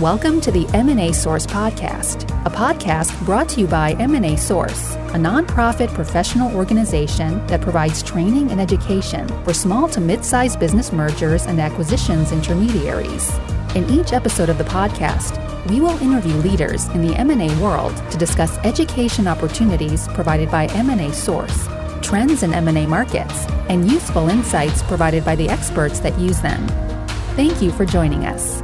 Welcome to the M&A Source podcast, a podcast brought to you by M&A Source, a nonprofit professional organization that provides training and education for small to mid-sized business mergers and acquisitions intermediaries. In each episode of the podcast, we will interview leaders in the M&A world to discuss education opportunities provided by M&A Source, trends in M&A markets, and useful insights provided by the experts that use them. Thank you for joining us.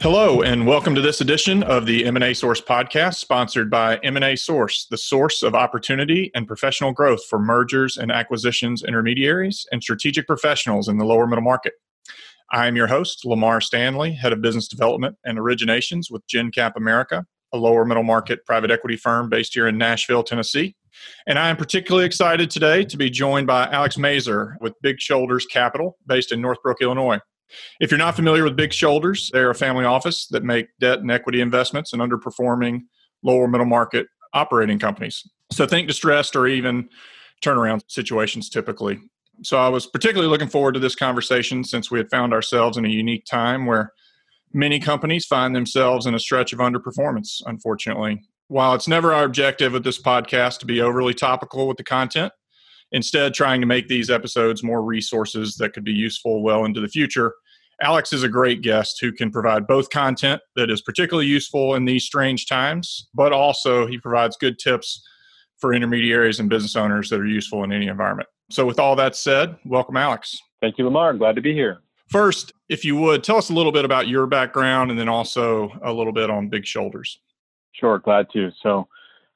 Hello, and welcome to this edition of the M&A Source podcast, sponsored by M&A Source, the source of opportunity and professional growth for mergers and acquisitions intermediaries and strategic professionals in the lower middle market. I am your host, Lamar Stanley, Head of Business Development and Originations with GenCap America, a lower middle market private equity firm based here in Nashville, Tennessee. And I am particularly excited today to be joined by Alex Mazer with Big Shoulders Capital, based in Northbrook, Illinois. If you're not familiar with Big Shoulders, they're a family office that make debt and equity investments in underperforming lower middle market operating companies. So think distressed or even turnaround situations typically. So I was particularly looking forward to this conversation since we had found ourselves in a unique time where many companies find themselves in a stretch of underperformance, unfortunately. While it's never our objective with this podcast to be overly topical with the content, instead, trying to make these episodes more resources that could be useful well into the future. Alex is a great guest who can provide both content that is particularly useful in these strange times, but also he provides good tips for intermediaries and business owners that are useful in any environment. So with all that said, welcome, Alex. Thank you, Lamar. Glad to be here. First, if you would, tell us a little bit about your background and then also a little bit on Big Shoulders. Sure, glad to. So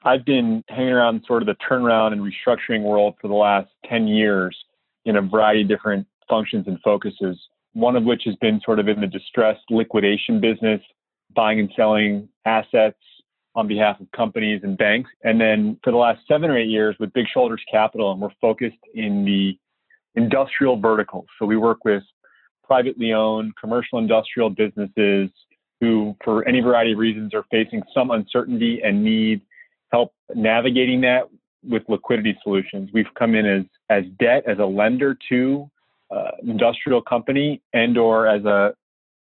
I've been hanging around sort of the turnaround and restructuring world for the last 10 years in a variety of different functions and focuses, one of which has been sort of in the distressed liquidation business, buying and selling assets on behalf of companies and banks. And then for the last 7 or 8 years with Big Shoulders Capital, and we're focused in the industrial vertical. So we work with privately owned commercial industrial businesses who, for any variety of reasons, are facing some uncertainty and need help navigating that with liquidity solutions. We've come in as debt, as a lender to industrial company, and or as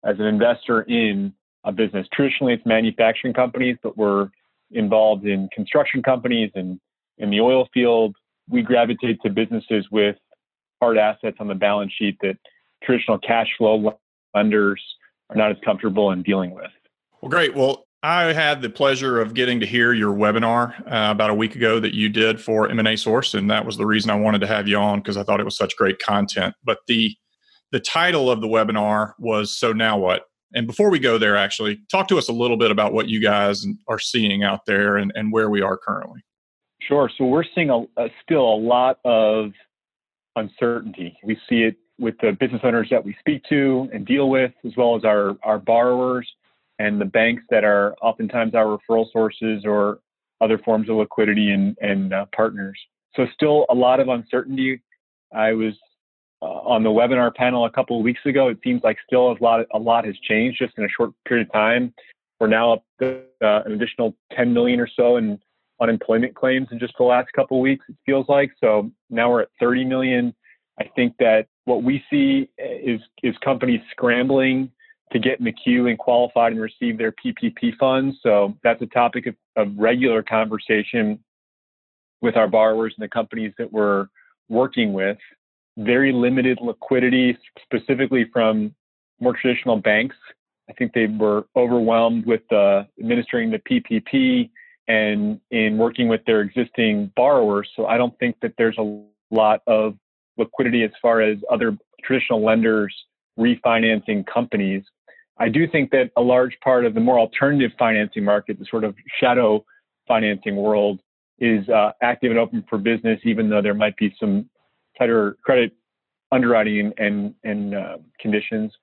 an investor in a business. Traditionally, it's manufacturing companies, but we're involved in construction companies and in the oil field. We gravitate to businesses with hard assets on the balance sheet that traditional cash flow lenders are not as comfortable in dealing with. Well, great. Well, I had the pleasure of getting to hear your webinar about a week ago that you did for M&A Source, and that was the reason I wanted to have you on because I thought it was such great content. But the title of the webinar was, So Now What? And before we go there, actually, talk to us a little bit about what you guys are seeing out there and where we are currently. Sure. So we're seeing still a lot of uncertainty. We see it with the business owners that we speak to and deal with, as well as our borrowers and the banks that are oftentimes our referral sources or other forms of liquidity and partners. So still a lot of uncertainty. I was on the webinar panel a couple of weeks ago. It seems like still a lot has changed just in a short period of time. We're now up to an additional 10 million or so in unemployment claims in just the last couple of weeks, it feels like. So now we're at 30 million. I think that what we see is companies scrambling to get in the queue and qualified and receive their PPP funds. So that's a topic of regular conversation with our borrowers and the companies that we're working with. Very limited liquidity, specifically from more traditional banks. I think they were overwhelmed with administering the PPP and in working with their existing borrowers. So I don't think that there's a lot of liquidity as far as other traditional lenders refinancing companies. I do think that a large part of the more alternative financing market, the sort of shadow financing world, is active and open for business, even though there might be some tighter credit underwriting and conditions.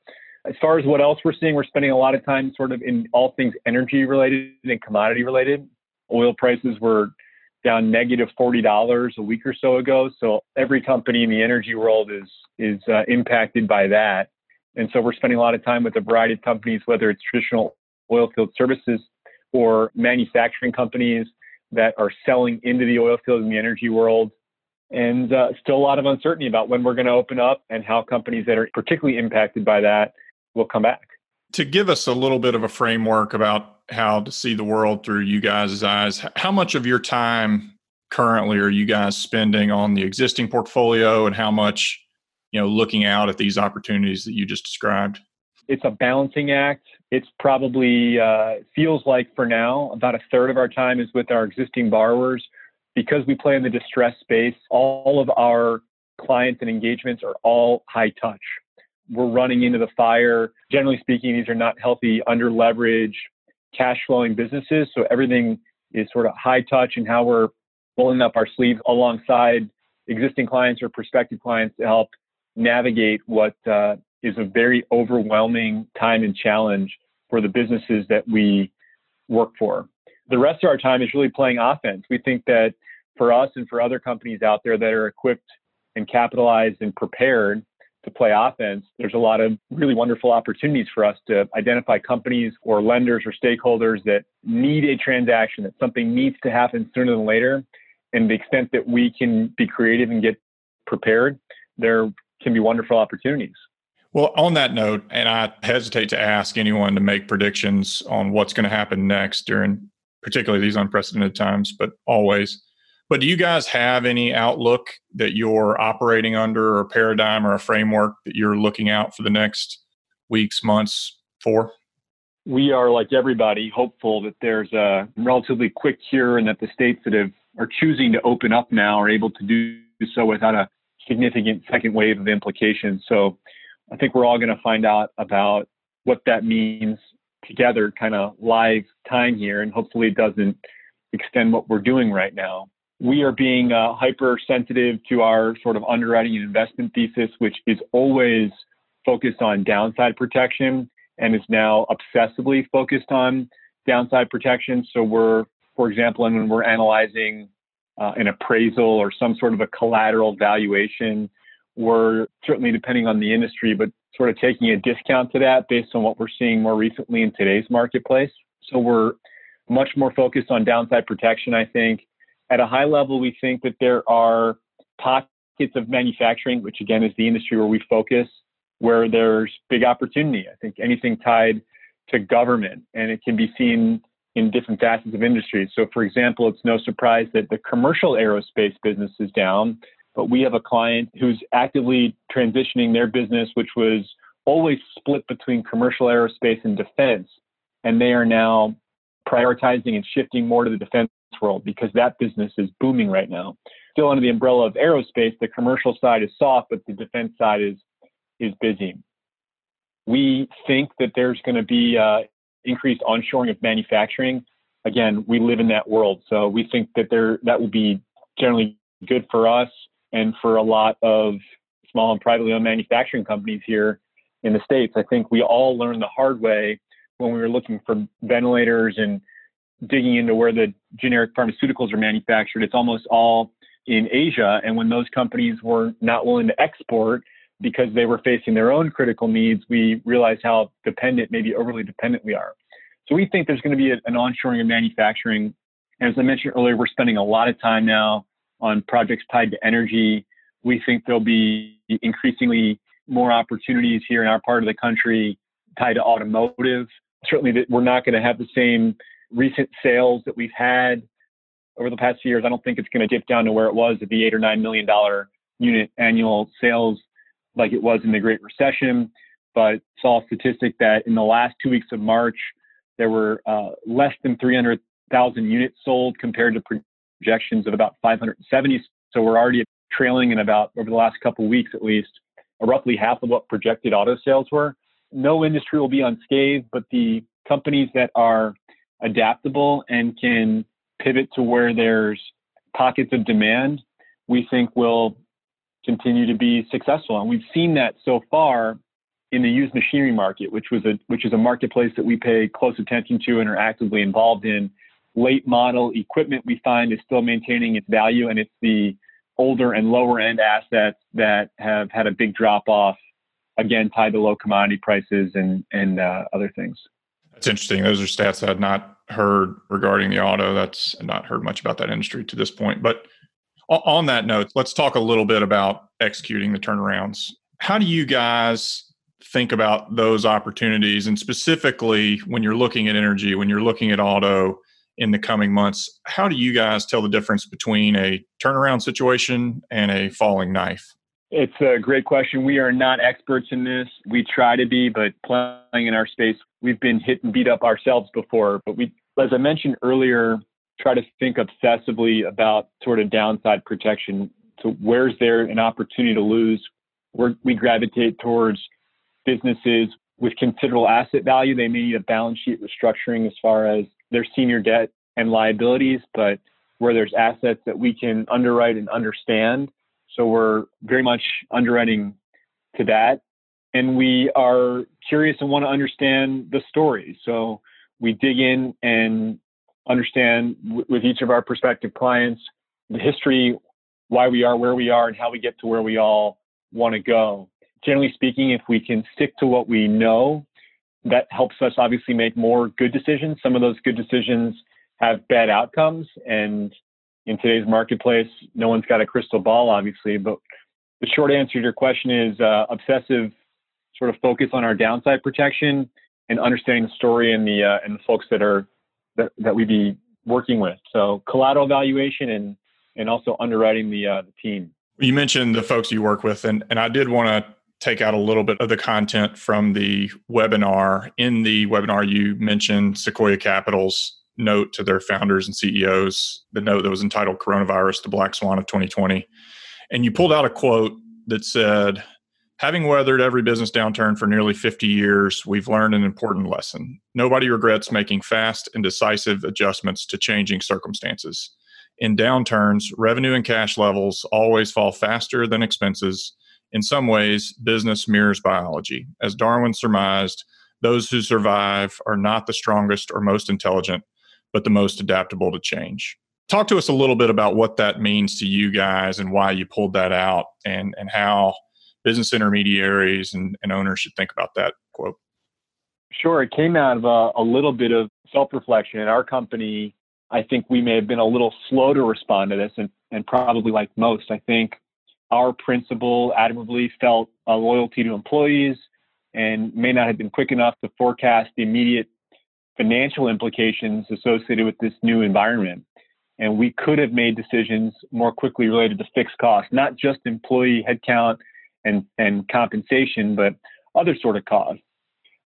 As far as what else we're seeing, we're spending a lot of time sort of in all things energy related and commodity related. Oil prices were down negative $40 a week or so ago. So every company in the energy world is impacted by that. And so we're spending a lot of time with a variety of companies, whether it's traditional oil field services or manufacturing companies that are selling into the oil field and the energy world. and still a lot of uncertainty about when we're going to open up and how companies that are particularly impacted by that will come back. To give us a little bit of a framework about how to see the world through you guys' eyes, how much of your time currently are you guys spending on the existing portfolio and how much, you know, looking out at these opportunities that you just described? It's a balancing act. It's probably, feels like for now, about a third of our time is with our existing borrowers. Because we play in the distressed space, all of our clients and engagements are all high touch. We're running into the fire. Generally speaking, these are not healthy, under leveraged, cash flowing businesses. So everything is sort of high touch and how we're rolling up our sleeves alongside existing clients or prospective clients to help navigate what is a very overwhelming time and challenge for the businesses that we work for. The rest of our time is really playing offense. We think that for us and for other companies out there that are equipped and capitalized and prepared to play offense, there's a lot of really wonderful opportunities for us to identify companies or lenders or stakeholders that need a transaction, that something needs to happen sooner than later. And the extent that we can be creative and get prepared, there can be wonderful opportunities. Well, on that note, and I hesitate to ask anyone to make predictions on what's going to happen next during particularly these unprecedented times, but always. But do you guys have any outlook that you're operating under, or a paradigm or a framework that you're looking out for the next weeks, months for? We are, like everybody, hopeful that there's a relatively quick cure and that the states that are choosing to open up now are able to do so without a significant second wave of implications. So I think we're all going to find out about what that means together, kind of live time here, and hopefully it doesn't extend what we're doing right now. We are being hypersensitive to our sort of underwriting and investment thesis, which is always focused on downside protection and is now obsessively focused on downside protection. So we're, for example, when we're analyzing an appraisal or some sort of a collateral valuation, we're certainly, depending on the industry, but sort of taking a discount to that based on what we're seeing more recently in today's marketplace. So we're much more focused on downside protection, I think. At a high level, we think that there are pockets of manufacturing, which again is the industry where we focus, where there's big opportunity. I think anything tied to government, and it can be seen in different facets of industry. So for example, it's no surprise that the commercial aerospace business is down, but we have a client who's actively transitioning their business, which was always split between commercial aerospace and defense. And they are now prioritizing and shifting more to the defense world because that business is booming right now. Still under the umbrella of aerospace, the commercial side is soft, but the defense side is busy. We think that there's going to be increased onshoring of manufacturing. Again, we live in that world. So we think that that will be generally good for us and for a lot of small and privately owned manufacturing companies here in the States. I think we all learned the hard way when we were looking for ventilators and digging into where the generic pharmaceuticals are manufactured. It's almost all in Asia. And when those companies were not willing to export because they were facing their own critical needs, we realized how dependent, maybe overly dependent, we are. So we think there's going to be an onshoring of manufacturing. As I mentioned earlier, we're spending a lot of time now on projects tied to energy. We think there'll be increasingly more opportunities here in our part of the country tied to automotive. Certainly that we're not going to have the same recent sales that we've had over the past few years. I don't think it's going to dip down to where it was at the $8 or $9 million unit annual sales like it was in the Great Recession. But saw a statistic that in the last 2 weeks of March, there were less than 300,000 units sold compared to projections of about 570. So we're already trailing in about, over the last couple of weeks at least, roughly half of what projected auto sales were. No industry will be unscathed, but the companies that are adaptable and can pivot to where there's pockets of demand, we think will continue to be successful. And we've seen that so far in the used machinery market, which is a marketplace that we pay close attention to and are actively involved in. Late model equipment we find is still maintaining its value, and it's the older and lower end assets that have had a big drop off, again, tied to low commodity prices and other things. That's interesting. Those are stats I had not heard regarding the auto. I've not heard much about that industry to this point. But On that note, let's talk a little bit about executing the turnarounds. How do you guys think about those opportunities? And specifically, when you're looking at energy, when you're looking at auto in the coming months, how do you guys tell the difference between a turnaround situation and a falling knife? It's a great question. We are not experts in this. We try to be, but playing in our space, we've been hit and beat up ourselves before. But we, as I mentioned earlier, try to think obsessively about sort of downside protection. So where's there an opportunity to lose? We gravitate towards businesses with considerable asset value. They may need a balance sheet restructuring as far as their senior debt and liabilities, but where there's assets that we can underwrite and understand. So we're very much underwriting to that. And we are curious and want to understand the story. So we dig in and understand with each of our prospective clients the history, why we are where we are, and how we get to where we all want to go. Generally speaking, if we can stick to what we know, that helps us obviously make more good decisions. Some of those good decisions have bad outcomes. And in today's marketplace, no one's got a crystal ball, obviously. But the short answer to your question is obsessive sort of focus on our downside protection and understanding the story and the folks that we be working with. So collateral valuation and also underwriting the team. You mentioned the folks you work with, and I did want to take out a little bit of the content from the webinar. In the webinar, you mentioned Sequoia Capital's note to their founders and CEOs, the note that was entitled Coronavirus, the Black Swan of 2020. And you pulled out a quote that said, "Having weathered every business downturn for nearly 50 years, we've learned an important lesson. Nobody regrets making fast and decisive adjustments to changing circumstances. In downturns, revenue and cash levels always fall faster than expenses. In some ways, business mirrors biology. As Darwin surmised, those who survive are not the strongest or most intelligent, but the most adaptable to change." Talk to us a little bit about what that means to you guys and why you pulled that out, and how business intermediaries and owners should think about that quote. Sure. It came out of a little bit of self-reflection. In our company, I think we may have been a little slow to respond to this, and probably like most, I think our principal admirably felt a loyalty to employees and may not have been quick enough to forecast the immediate financial implications associated with this new environment. And we could have made decisions more quickly related to fixed costs, not just employee headcount and compensation, but other sort of costs.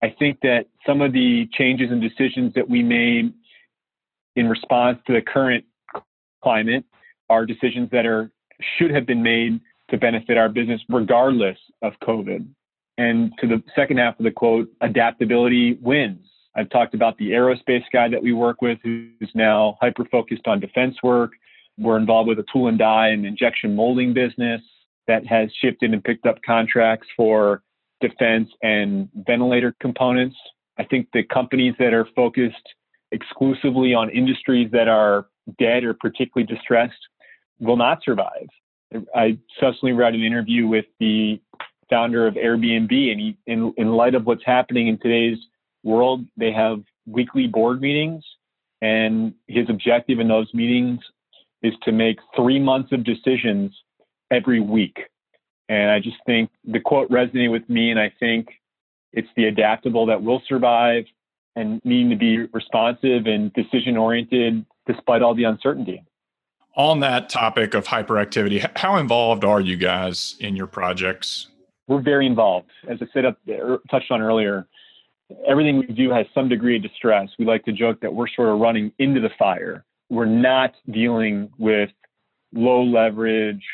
I think that some of the changes and decisions that we made in response to the current climate are decisions that should have been made to benefit our business regardless of COVID. And to the second half of the quote, adaptability wins. I've talked about the aerospace guy that we work with, who's now hyper-focused on defense work. We're involved with a tool and die and injection molding business that has shifted and picked up contracts for defense and ventilator components. I think the companies that are focused exclusively on industries that are dead or particularly distressed will not survive. I subsequently read an interview with the founder of Airbnb, and he, in light of what's happening in today's world, they have weekly board meetings, and his objective in those meetings is to make 3 months of decisions every week. And I just think the quote resonated with me, and I think it's the adaptable that will survive and needing to be responsive and decision-oriented despite all the uncertainty. On that topic of hyperactivity, how involved are you guys in your projects? We're very involved. As I said, touched on earlier, everything we do has some degree of distress. We like to joke that we're sort of running into the fire. We're not dealing with low leverage,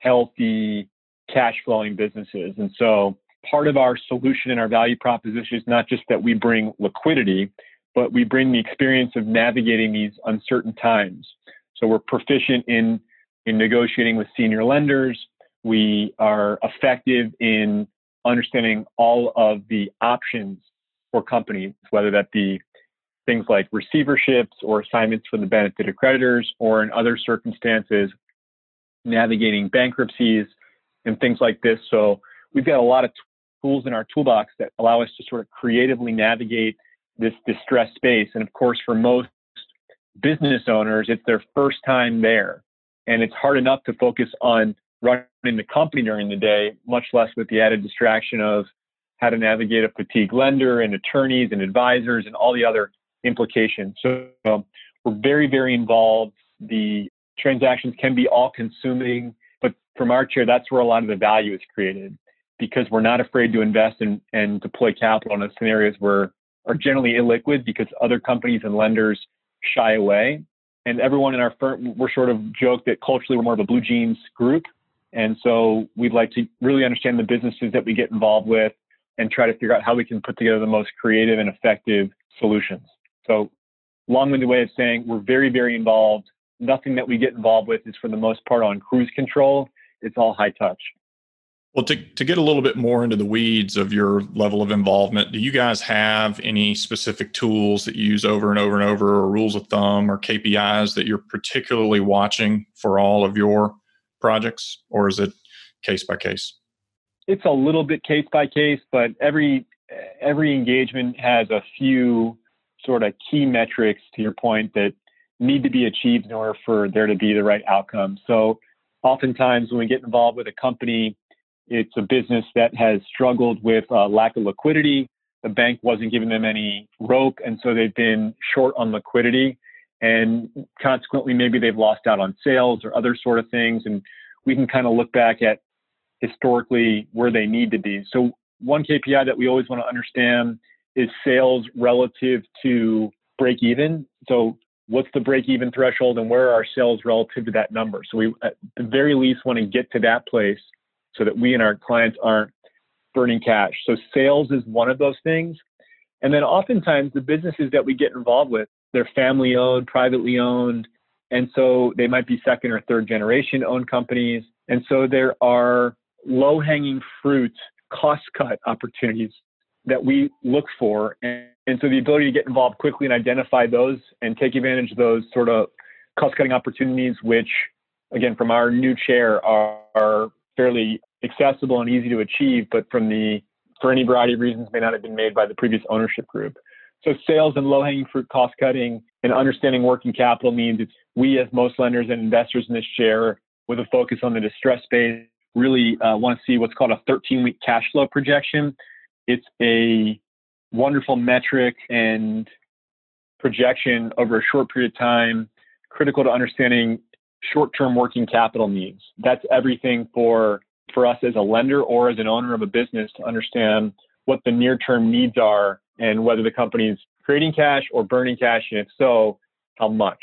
healthy, cash flowing businesses. And so part of our solution and our value proposition is not just that we bring liquidity, but we bring the experience of navigating these uncertain times. So we're proficient in negotiating with senior lenders. We are effective in understanding all of the options for companies, whether that be things like receiverships or assignments for the benefit of creditors, or in other circumstances, navigating bankruptcies and things like this. So we've got a lot of tools in our toolbox that allow us to sort of creatively navigate this distressed space. And of course, for most business owners, it's their first time there. And it's hard enough to focus on running the company during the day, much less with the added distraction of how to navigate a fatigued lender and attorneys and advisors and all the other implications. So we're very, very involved. The transactions can be all-consuming, but from our chair, that's where a lot of the value is created, because we're not afraid to invest and deploy capital in scenarios where are generally illiquid, because other companies and lenders shy away. And everyone in our firm, we're sort of joked that culturally we're more of a blue jeans group. And so we'd like to really understand the businesses that we get involved with and try to figure out how we can put together the most creative and effective solutions. So long-winded way of saying we're very, very involved. Nothing that we get involved with is for the most part on cruise control. It's all high touch. Well, to get a little bit more into the weeds of your level of involvement, do you guys have any specific tools that you use over and over and over, or rules of thumb or KPIs that you're particularly watching for all of your projects? Or is it case by case? It's a little bit case by case, but every engagement has a few sort of key metrics, to your point, that need to be achieved in order for there to be the right outcome. So oftentimes when we get involved with a company, it's a business that has struggled with lack of liquidity. The bank wasn't giving them any rope, and so they've been short on liquidity. And consequently, maybe they've lost out on sales or other sort of things. And we can kind of look back at historically where they need to be. So one KPI that we always want to understand is sales relative to break even. So what's the break even threshold and where are our sales relative to that number? So we at the very least want to get to that place, so that we and our clients aren't burning cash. So sales is one of those things. And then oftentimes the businesses that we get involved with, they're family owned, privately owned. And so they might be second or third generation owned companies. And so there are low hanging fruit cost cut opportunities that we look for. And so the ability to get involved quickly and identify those and take advantage of those sort of cost cutting opportunities, which again, from our new chair are fairly accessible and easy to achieve, but for any variety of reasons may not have been made by the previous ownership group. So sales and low-hanging fruit cost cutting and understanding working capital means it's we as most lenders and investors in this share with a focus on the distress space really want to see what's called a 13-week cash flow projection. It's a wonderful metric and projection over a short period of time, critical to understanding short-term working capital needs. That's everything for us as a lender or as an owner of a business to understand what the near-term needs are and whether the company is creating cash or burning cash, and if so, how much.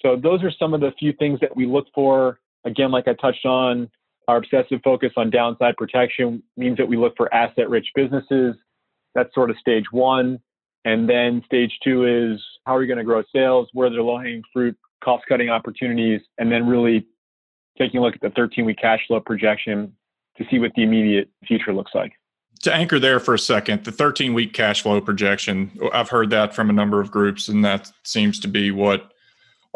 So those are some of the few things that we look for. Again, like I touched on, our obsessive focus on downside protection means that we look for asset-rich businesses. That's sort of stage one. And then stage two is how are we going to grow sales? Where are the low-hanging fruit cost-cutting opportunities? And then really taking a look at the 13-week cash flow projection to see what the immediate future looks like. To anchor there for a second, the 13-week cash flow projection, I've heard that from a number of groups, and that seems to be what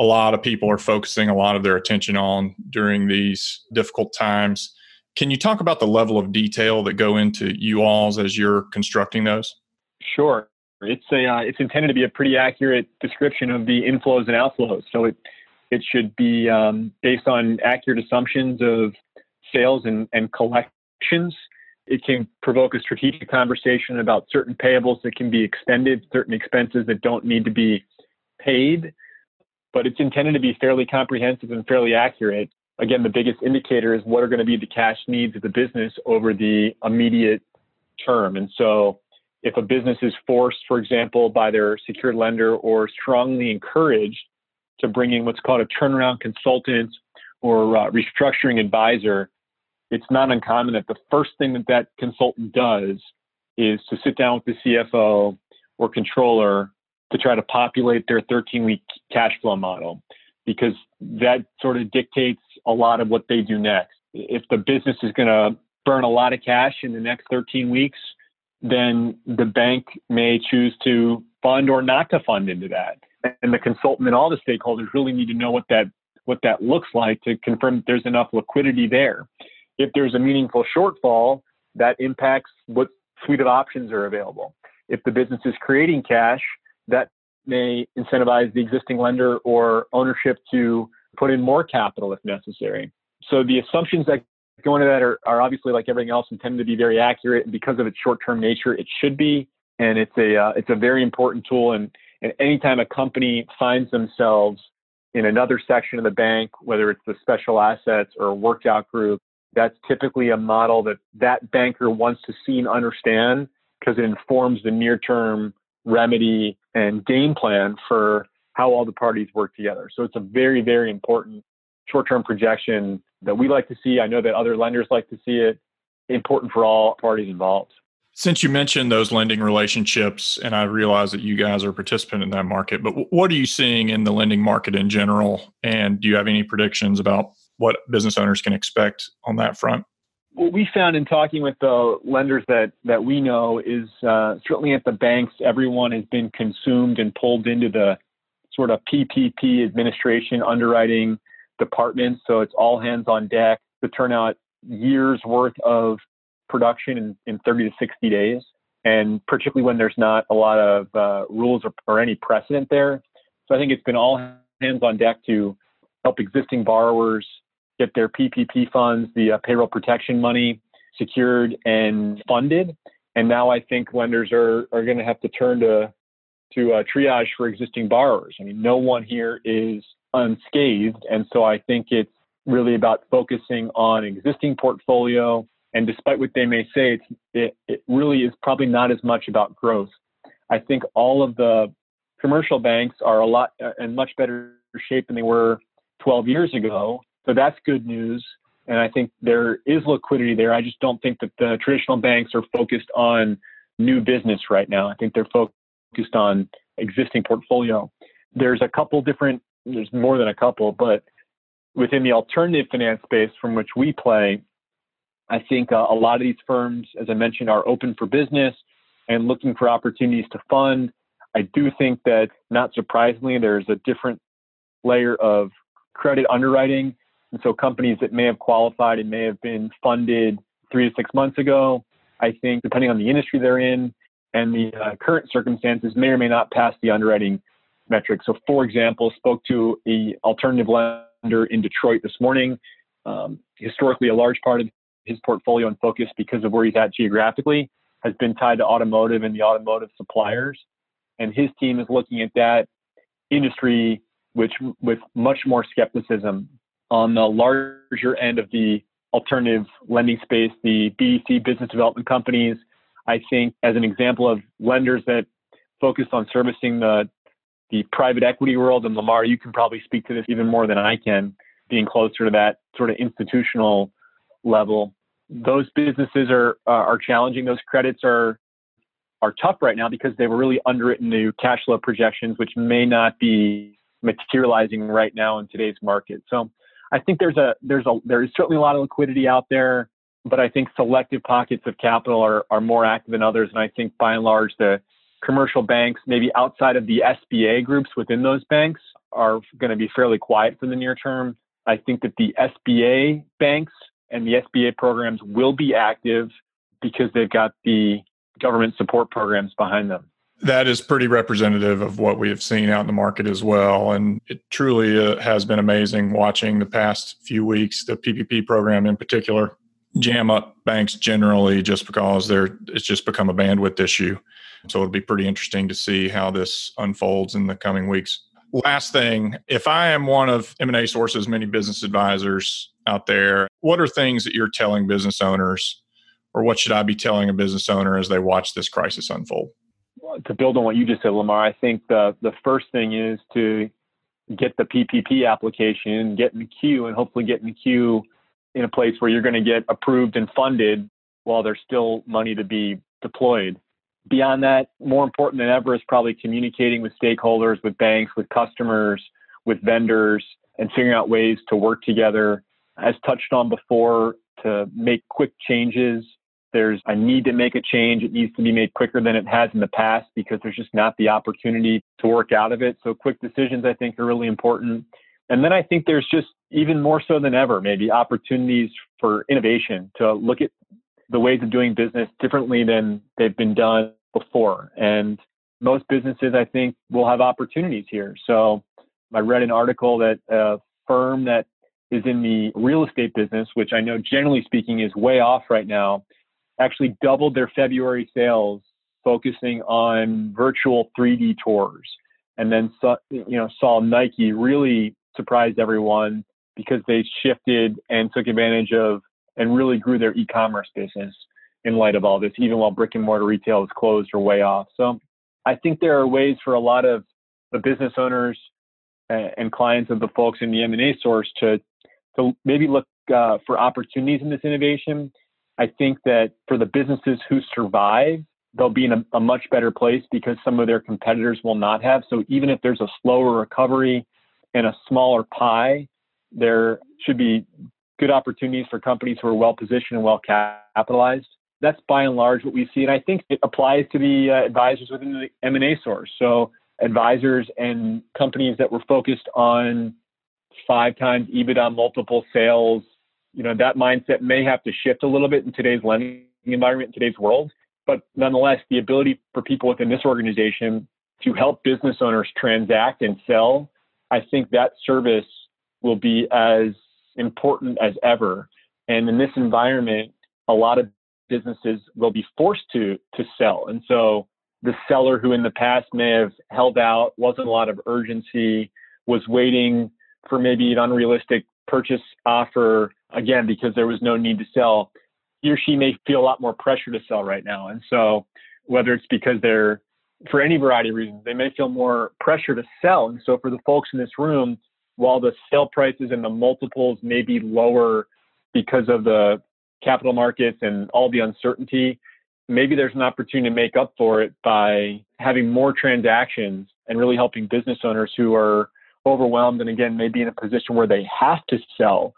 a lot of people are focusing a lot of their attention on during these difficult times. Can you talk about the level of detail that go into you all's as you're constructing those? Sure. It's intended to be a pretty accurate description of the inflows and outflows. So it should be based on accurate assumptions of sales and collections. It can provoke a strategic conversation about certain payables that can be extended, certain expenses that don't need to be paid. But it's intended to be fairly comprehensive and fairly accurate. Again, the biggest indicator is what are going to be the cash needs of the business over the immediate term. And so if a business is forced, for example, by their secured lender or strongly encouraged to bring in what's called a turnaround consultant or restructuring advisor, it's not uncommon that the first thing that consultant does is to sit down with the CFO or controller to try to populate their 13-week cash flow model, because that sort of dictates a lot of what they do next. If the business is going to burn a lot of cash in the next 13 weeks, then the bank may choose to fund or not to fund into that. And the consultant and all the stakeholders really need to know what that looks like to confirm that there's enough liquidity there. If there's a meaningful shortfall, that impacts what suite of options are available. If the business is creating cash, that may incentivize the existing lender or ownership to put in more capital if necessary. So the assumptions that go into that are obviously, like everything else, intended to be very accurate. And because of its short-term nature, it should be. And it's a very important tool. And anytime a company finds themselves in another section of the bank, whether it's the special assets or a workout group, that's typically a model that banker wants to see and understand, because it informs the near-term remedy and game plan for how all the parties work together. So it's a very, very important short-term projection that we like to see. I know that other lenders like to see it. Important for all parties involved. Since you mentioned those lending relationships, and I realize that you guys are a participant in that market, but what are you seeing in the lending market in general? And do you have any predictions about what business owners can expect on that front? What we found in talking with the lenders that we know is certainly at the banks, everyone has been consumed and pulled into the sort of PPP administration underwriting departments. So it's all hands on deck to turn out years worth of production in 30 to 60 days. And particularly when there's not a lot of rules or any precedent there. So I think it's been all hands on deck to help existing borrowers get their PPP funds, the payroll protection money, secured and funded. And now I think lenders are going to have to turn to triage for existing borrowers. I mean, no one here is unscathed. And so I think it's really about focusing on existing portfolio. And despite what they may say, it really is probably not as much about growth. I think all of the commercial banks are a lot in much better shape than they were 12 years ago. So that's good news. And I think there is liquidity there. I just don't think that the traditional banks are focused on new business right now. I think they're focused on existing portfolio. There's more than a couple, but within the alternative finance space from which we play, I think a lot of these firms, as I mentioned, are open for business and looking for opportunities to fund. I do think that, not surprisingly, there's a different layer of credit underwriting. And so companies that may have qualified and may have been funded 3 to 6 months ago, I think, depending on the industry they're in and the current circumstances, may or may not pass the underwriting metric. So, for example, spoke to an alternative lender in Detroit this morning. Historically, a large part of his portfolio and focus, because of where he's at geographically, has been tied to automotive and the automotive suppliers. And his team is looking at that industry with much more skepticism. On the larger end of the alternative lending space, the BDC, business development companies, I think, as an example of lenders that focus on servicing the private equity world, and Lamar, you can probably speak to this even more than I can, being closer to that sort of institutional level. Those businesses are challenging. Those credits are tough right now because they were really underwritten to cash flow projections, which may not be materializing right now in today's market. So I think there is certainly a lot of liquidity out there, but I think selective pockets of capital are more active than others. And I think by and large, the commercial banks, maybe outside of the SBA groups within those banks, are going to be fairly quiet for the near term. I think that the SBA banks and the SBA programs will be active because they've got the government support programs behind them. That is pretty representative of what we have seen out in the market as well. And it truly has been amazing watching the past few weeks, the PPP program in particular, jam up banks generally, just because it's just become a bandwidth issue. So it'll be pretty interesting to see how this unfolds in the coming weeks. Last thing, if I am one of M&A Source's many business advisors out there, what are things that you're telling business owners, or what should I be telling a business owner as they watch this crisis unfold? To build on what you just said, Lamar, I think the first thing is to get the PPP application, get in the queue, and hopefully get in the queue in a place where you're going to get approved and funded while there's still money to be deployed. Beyond that, more important than ever is probably communicating with stakeholders, with banks, with customers, with vendors, and figuring out ways to work together. As touched on before, to make quick changes. There's a need to make a change. It needs to be made quicker than it has in the past because there's just not the opportunity to work out of it. So quick decisions, I think, are really important. And then I think there's just, even more so than ever, maybe opportunities for innovation, to look at the ways of doing business differently than they've been done before. And most businesses, I think, will have opportunities here. So I read an article that firm that is in the real estate business, which I know generally speaking is way off right now, actually doubled their February sales focusing on virtual 3D tours. And then saw Nike really surprised everyone because they shifted and took advantage of and really grew their e-commerce business in light of all this, even while brick and mortar retail is closed or way off. So I think there are ways for a lot of the business owners and clients of the folks in the M&A source to maybe look for opportunities in this innovation. I think that for the businesses who survive, they'll be in a much better place because some of their competitors will not have. So even if there's a slower recovery and a smaller pie, there should be good opportunities for companies who are well-positioned and well-capitalized. That's by and large what we see. And I think it applies to the advisors within the M&A source. So advisors and companies that were focused on 5 times EBITDA multiple sales, that mindset may have to shift a little bit in today's lending environment, in today's world. But nonetheless, the ability for people within this organization to help business owners transact and sell, I think that service will be as important as ever. And in this environment, a lot of businesses will be forced to sell. And so the seller who in the past may have held out, wasn't a lot of urgency, was waiting for maybe an unrealistic purchase offer, again, because there was no need to sell, he or she may feel a lot more pressure to sell right now. And so whether it's because they're, for any variety of reasons, they may feel more pressure to sell. And so for the folks in this room, while the sale prices and the multiples may be lower because of the capital markets and all the uncertainty, maybe there's an opportunity to make up for it by having more transactions and really helping business owners who are overwhelmed and, again, maybe in a position where they have to sell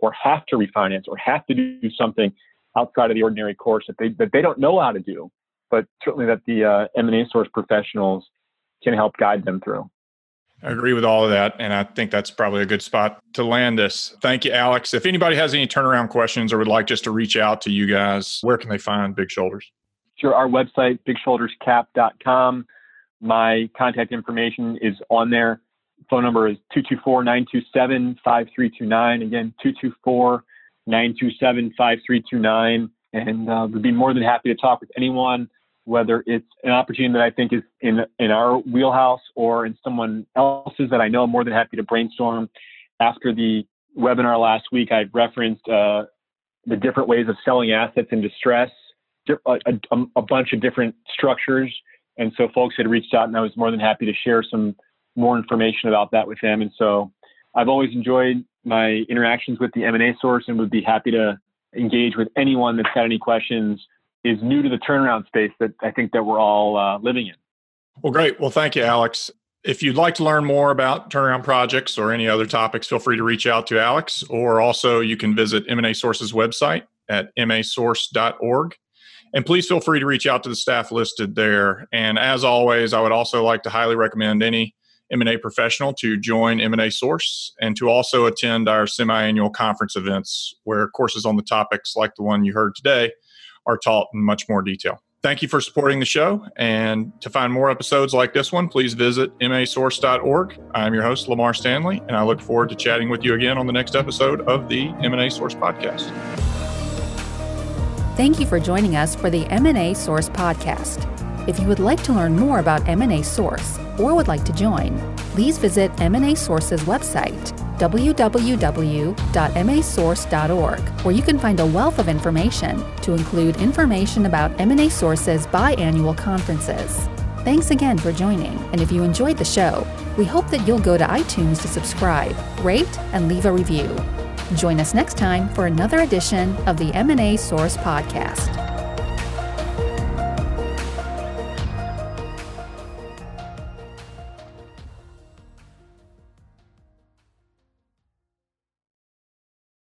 or have to refinance or have to do something outside of the ordinary course that they don't know how to do, but certainly that the M&A source professionals can help guide them through. I agree with all of that. And I think that's probably a good spot to land this. Thank you, Alex. If anybody has any turnaround questions or would like just to reach out to you guys, where can they find Big Shoulders? Sure. Our website, bigshoulderscap.com. My contact information is on there. Phone number is 224-927-5329. Again, 224-927-5329. And we'd be more than happy to talk with anyone, whether it's an opportunity that I think is in our wheelhouse or in someone else's that I know. I'm more than happy to brainstorm. After the webinar last week, I referenced the different ways of selling assets in distress, a bunch of different structures. And so folks had reached out, and I was more than happy to share some more information about that with them. And so I've always enjoyed my interactions with the M&A source and would be happy to engage with anyone that's got any questions, is new to the turnaround space that I think that we're all living in. Well, great. Well, thank you, Alex. If you'd like to learn more about turnaround projects or any other topics, feel free to reach out to Alex, or also you can visit M&A Source's website at masource.org. And please feel free to reach out to the staff listed there. And as always, I would also like to highly recommend any M&A professional to join M&A Source and to also attend our semi-annual conference events where courses on the topics like the one you heard today are taught in much more detail. Thank you for supporting the show. And to find more episodes like this one, please visit masource.org. I'm your host, Lamar Stanley, and I look forward to chatting with you again on the next episode of the M&A Source Podcast. Thank you for joining us for the M&A Source Podcast. If you would like to learn more about M&A Source or would like to join, please visit M&A Source's website, www.masource.org, where you can find a wealth of information to include information about M&A Source's biannual conferences. Thanks again for joining, and if you enjoyed the show, we hope that you'll go to iTunes to subscribe, rate, and leave a review. Join us next time for another edition of the M&A Source Podcast.